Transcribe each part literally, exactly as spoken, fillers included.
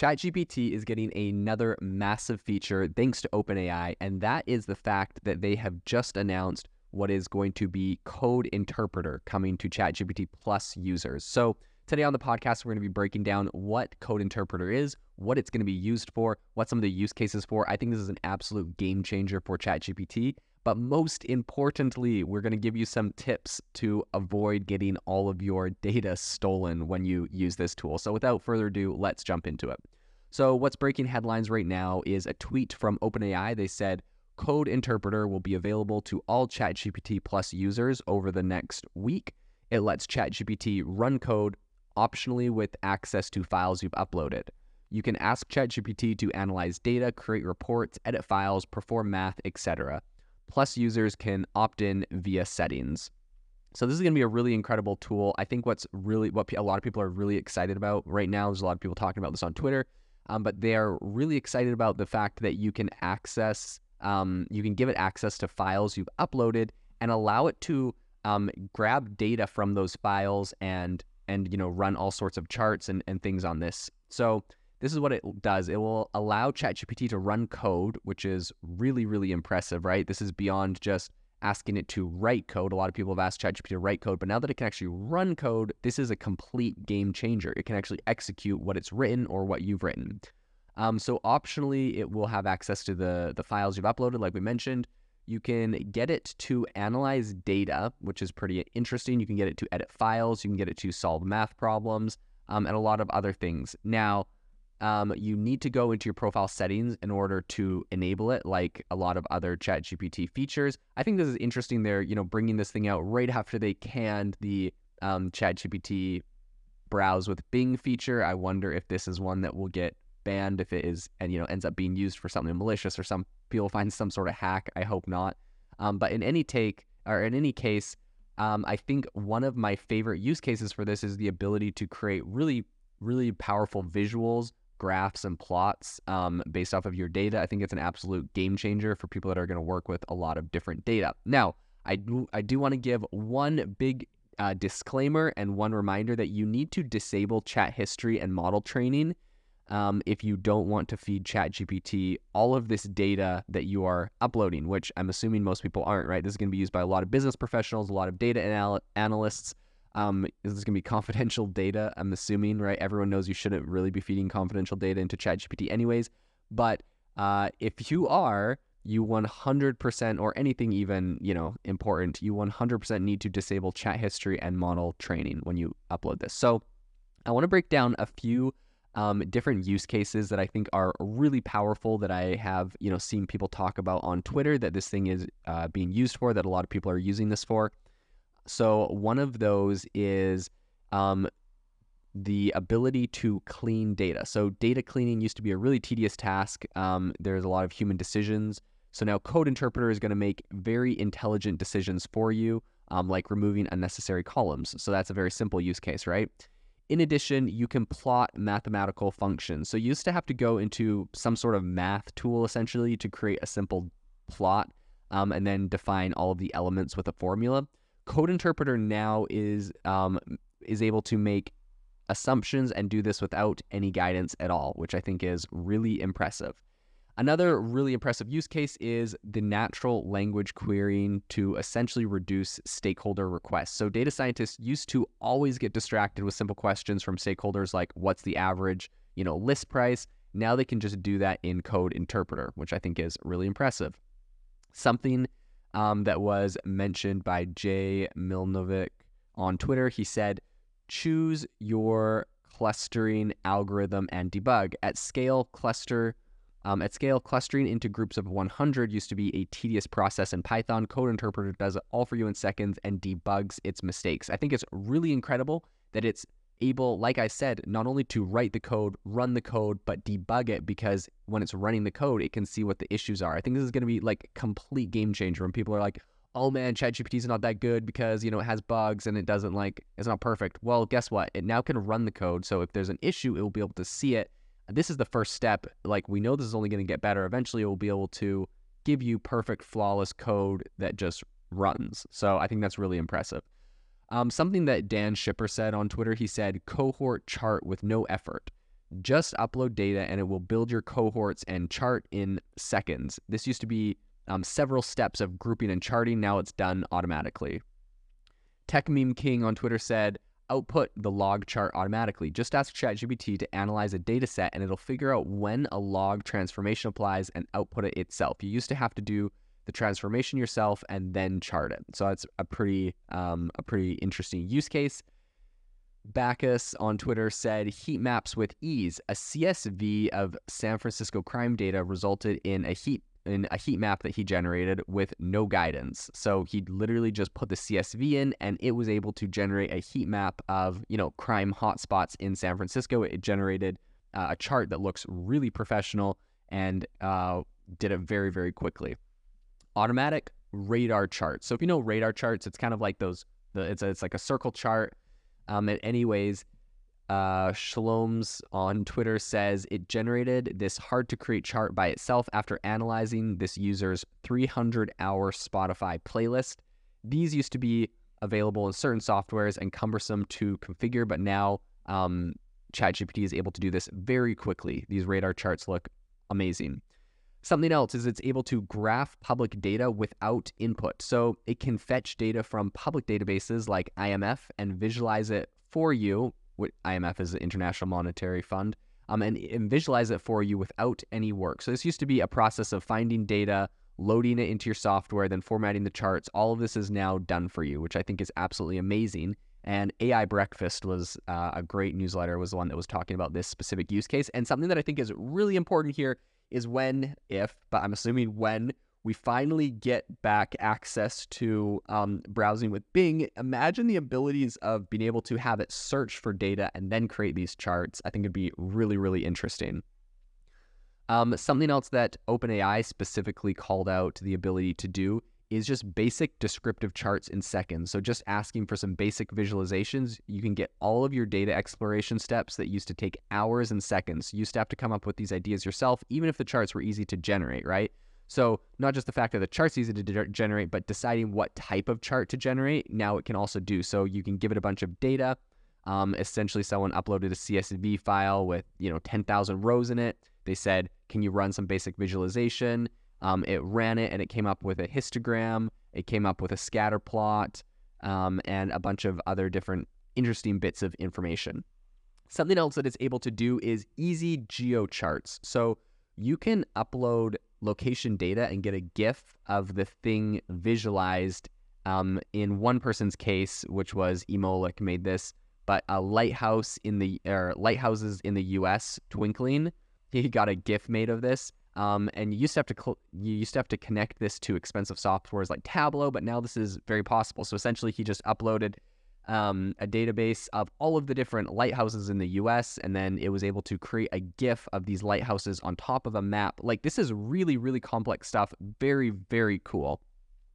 ChatGPT is getting another massive feature thanks to OpenAI, and that is the fact that they have just announced what is going to be code interpreter coming to ChatGPT Plus users. So today on the podcast, we're going to be breaking down what code interpreter is, what it's going to be used for, what some of the use cases for. I think this is an absolute game changer for ChatGPT. But most importantly, we're going to give you some tips to avoid getting all of your data stolen when you use this tool. So without further ado, let's jump into it. So what's breaking headlines right now is a tweet from OpenAI. They said, code interpreter will be available to all ChatGPT Plus users over the next week. It lets ChatGPT run code optionally with access to files you've uploaded. You can ask ChatGPT to analyze data, create reports, edit files, perform math, et cetera. Plus users can opt in via settings. So this is going to be a really incredible tool. I think what's really what a lot of people are really excited about right now, there's a lot of people talking about this on Twitter, um, but they are really excited about the fact that you can access, um, you can give it access to files you've uploaded and allow it to um, grab data from those files and and you know run all sorts of charts and, and things on this. So this is what it does. It will allow ChatGPT to run code, which is really, really impressive, right? This is beyond just asking it to write code. A lot of people have asked ChatGPT to write code, but now that it can actually run code, this is a complete game changer. It can actually execute what it's written or what you've written. Um, so optionally, it will have access to the, the files you've uploaded, like we mentioned. You can get it to analyze data, which is pretty interesting. You can get it to edit files. You can get it to solve math problems um, and a lot of other things. Now, Um, you need to go into your profile settings in order to enable it, like a lot of other ChatGPT features. I think this is interesting. They're, you know, bringing this thing out right after they canned the um, ChatGPT browse with Bing feature. I wonder if this is one that will get banned if it is, and you know, ends up being used for something malicious or some people find some sort of hack. I hope not. Um, but in any take or in any case, um, I think one of my favorite use cases for this is the ability to create really, really powerful visuals, graphs and plots um, based off of your data. I think it's an absolute game changer for people that are going to work with a lot of different data. Now, I do, I do want to give one big uh, disclaimer and one reminder that you need to disable chat history and model training um, if you don't want to feed ChatGPT all of this data that you are uploading, which I'm assuming most people aren't, right? This is going to be used by a lot of business professionals, a lot of data anal- analysts, Um, this is going to be confidential data, I'm assuming, right? Everyone knows you shouldn't really be feeding confidential data into ChatGPT anyways. But uh, if you are, you one hundred percent or anything even, you know, important, you one hundred percent need to disable chat history and model training when you upload this. So I want to break down a few um, different use cases that I think are really powerful that I have, you know, seen people talk about on Twitter that this thing is uh, being used for, that a lot of people are using this for. So one of those is um, the ability to clean data. So data cleaning used to be a really tedious task. Um, there's a lot of human decisions. So now code interpreter is going to make very intelligent decisions for you, um, like removing unnecessary columns. So that's a very simple use case, right? In addition, you can plot mathematical functions. So you used to have to go into some sort of math tool, essentially, to create a simple plot um, and then define all of the elements with a formula. Code interpreter now is um, is able to make assumptions and do this without any guidance at all, which I think is really impressive. Another really impressive use case is the natural language querying to essentially reduce stakeholder requests. So data scientists used to always get distracted with simple questions from stakeholders like what's the average, you know, list price. Now they can just do that in code interpreter, which I think is really impressive. Something Um, that was mentioned by Jay Milnovic on Twitter. He said, choose your clustering algorithm and debug. At scale, cluster, um, at scale, clustering into groups of one hundred used to be a tedious process in Python. Code interpreter does it all for you in seconds and debugs its mistakes. I think it's really incredible that it's able, like I said, not only to write the code, run the code, but debug it, because when it's running the code, it can see what the issues are. I think this is going to be like complete game changer when people are like, oh man, ChatGPT is not that good because, you know, it has bugs and it doesn't like, it's not perfect. Well, guess what? It now can run the code. So if there's an issue, it will be able to see it. This is the first step. Like, we know this is only going to get better. Eventually it will be able to give you perfect, flawless code that just runs. So I think that's really impressive. Um, something that Dan Shipper said on Twitter, he said, cohort chart with no effort. Just upload data and it will build your cohorts and chart in seconds. This used to be um, several steps of grouping and charting. Now it's done automatically. Tech Meme King on Twitter said, output the log chart automatically. Just ask ChatGPT to analyze a data set and it'll figure out when a log transformation applies and output it itself. You used to have to do the transformation yourself and then chart it. So that's a pretty, um, a pretty interesting use case. Bacchus on Twitter said, heat maps with ease. A C S V of San Francisco crime data resulted in a heat in a heat map that he generated with no guidance. So he literally just put the C S V in and it was able to generate a heat map of, you know, crime hotspots in San Francisco. It generated uh, a chart that looks really professional and uh, did it very, very quickly. Automatic radar charts. So if you know radar charts, it's kind of like those, the, it's, a, it's like a circle chart. Um, and anyways, uh, Shloms on Twitter says it generated this hard to create chart by itself after analyzing this user's three hundred hour Spotify playlist. These used to be available in certain softwares and cumbersome to configure, but now um, ChatGPT is able to do this very quickly. These radar charts look amazing. Something else is it's able to graph public data without input. So it can fetch data from public databases like I M F and visualize it for you. I M F is the International Monetary Fund, um, and, and visualize it for you without any work. So this used to be a process of finding data, loading it into your software, then formatting the charts. All of this is now done for you, which I think is absolutely amazing. And A I Breakfast was uh, a great newsletter, was the one that was talking about this specific use case. And something that I think is really important here is when, if, but I'm assuming when we finally get back access to um, browsing with Bing, imagine the abilities of being able to have it search for data and then create these charts. I think it'd be really, really interesting. Um, something else that OpenAI specifically called out the ability to do is just basic descriptive charts in seconds. So just asking for some basic visualizations, you can get all of your data exploration steps that used to take hours and seconds. You used to have to come up with these ideas yourself, even if the charts were easy to generate, right? So not just the fact that the chart's easy to de- generate, but deciding what type of chart to generate, now it can also do. So you can give it a bunch of data. Um, essentially, someone uploaded a C S V file with, you know, ten thousand rows in it. They said, can you run some basic visualization? Um, it ran it and it came up with a histogram. It came up with a scatter plot um, and a bunch of other different interesting bits of information. Something else that it's able to do is easy geo charts. So you can upload location data and get a GIF of the thing visualized. Um, in one person's case, which was Emolik made this, but a lighthouse in the or lighthouses in the U S twinkling. He got a GIF made of this. Um, and you used to have to cl- you used to have to connect this to expensive softwares like Tableau, but now this is very possible. So essentially, he just uploaded um, a database of all of the different lighthouses in the U S, and then it was able to create a GIF of these lighthouses on top of a map. Like, this is really, really complex stuff. Very, very cool.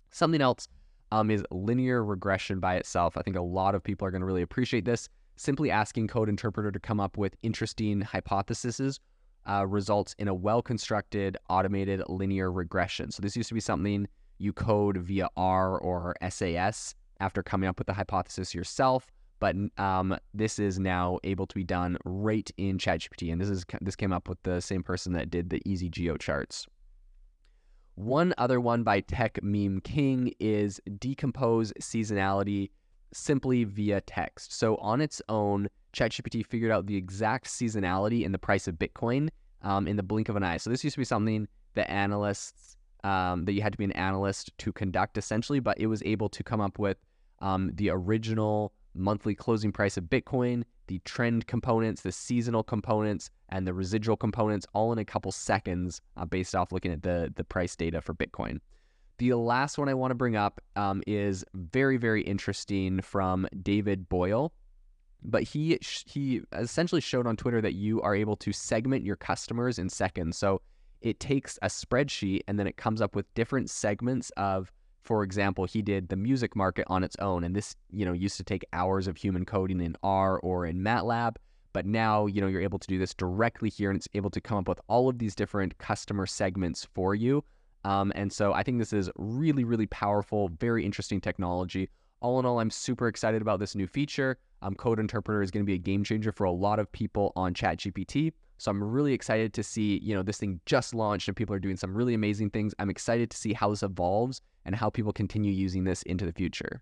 Something else um, is linear regression by itself. I think a lot of people are going to really appreciate this. Simply asking Code Interpreter to come up with interesting hypotheses Uh, results in a well-constructed automated linear regression. So this used to be something you code via R or S A S after coming up with the hypothesis yourself, but um, this is now able to be done right in ChatGPT. And this is this came up with the same person that did the easy geo charts. One other one by Tech Meme King is decompose seasonality simply via text. So on its own, ChatGPT figured out the exact seasonality in the price of Bitcoin um, in the blink of an eye. So this used to be something that analysts, um, that you had to be an analyst to conduct essentially, but it was able to come up with um, the original monthly closing price of Bitcoin, the trend components, the seasonal components, and the residual components all in a couple seconds uh, based off looking at the, the price data for Bitcoin. The last one I want to bring up um, is very, very interesting from David Boyle. But he he essentially showed on Twitter that you are able to segment your customers in seconds. So it takes a spreadsheet and then it comes up with different segments of, for example, he did the music market on its own. And this, you know, used to take hours of human coding in R or in MATLAB. But now, you know, you're able to do this directly here and it's able to come up with all of these different customer segments for you. Um, and so I think this is really, really powerful, very interesting technology. All in all, I'm super excited about this new feature. Um, Code Interpreter is going to be a game changer for a lot of people on ChatGPT. So I'm really excited to see, you know, this thing just launched and people are doing some really amazing things. I'm excited to see how this evolves and how people continue using this into the future.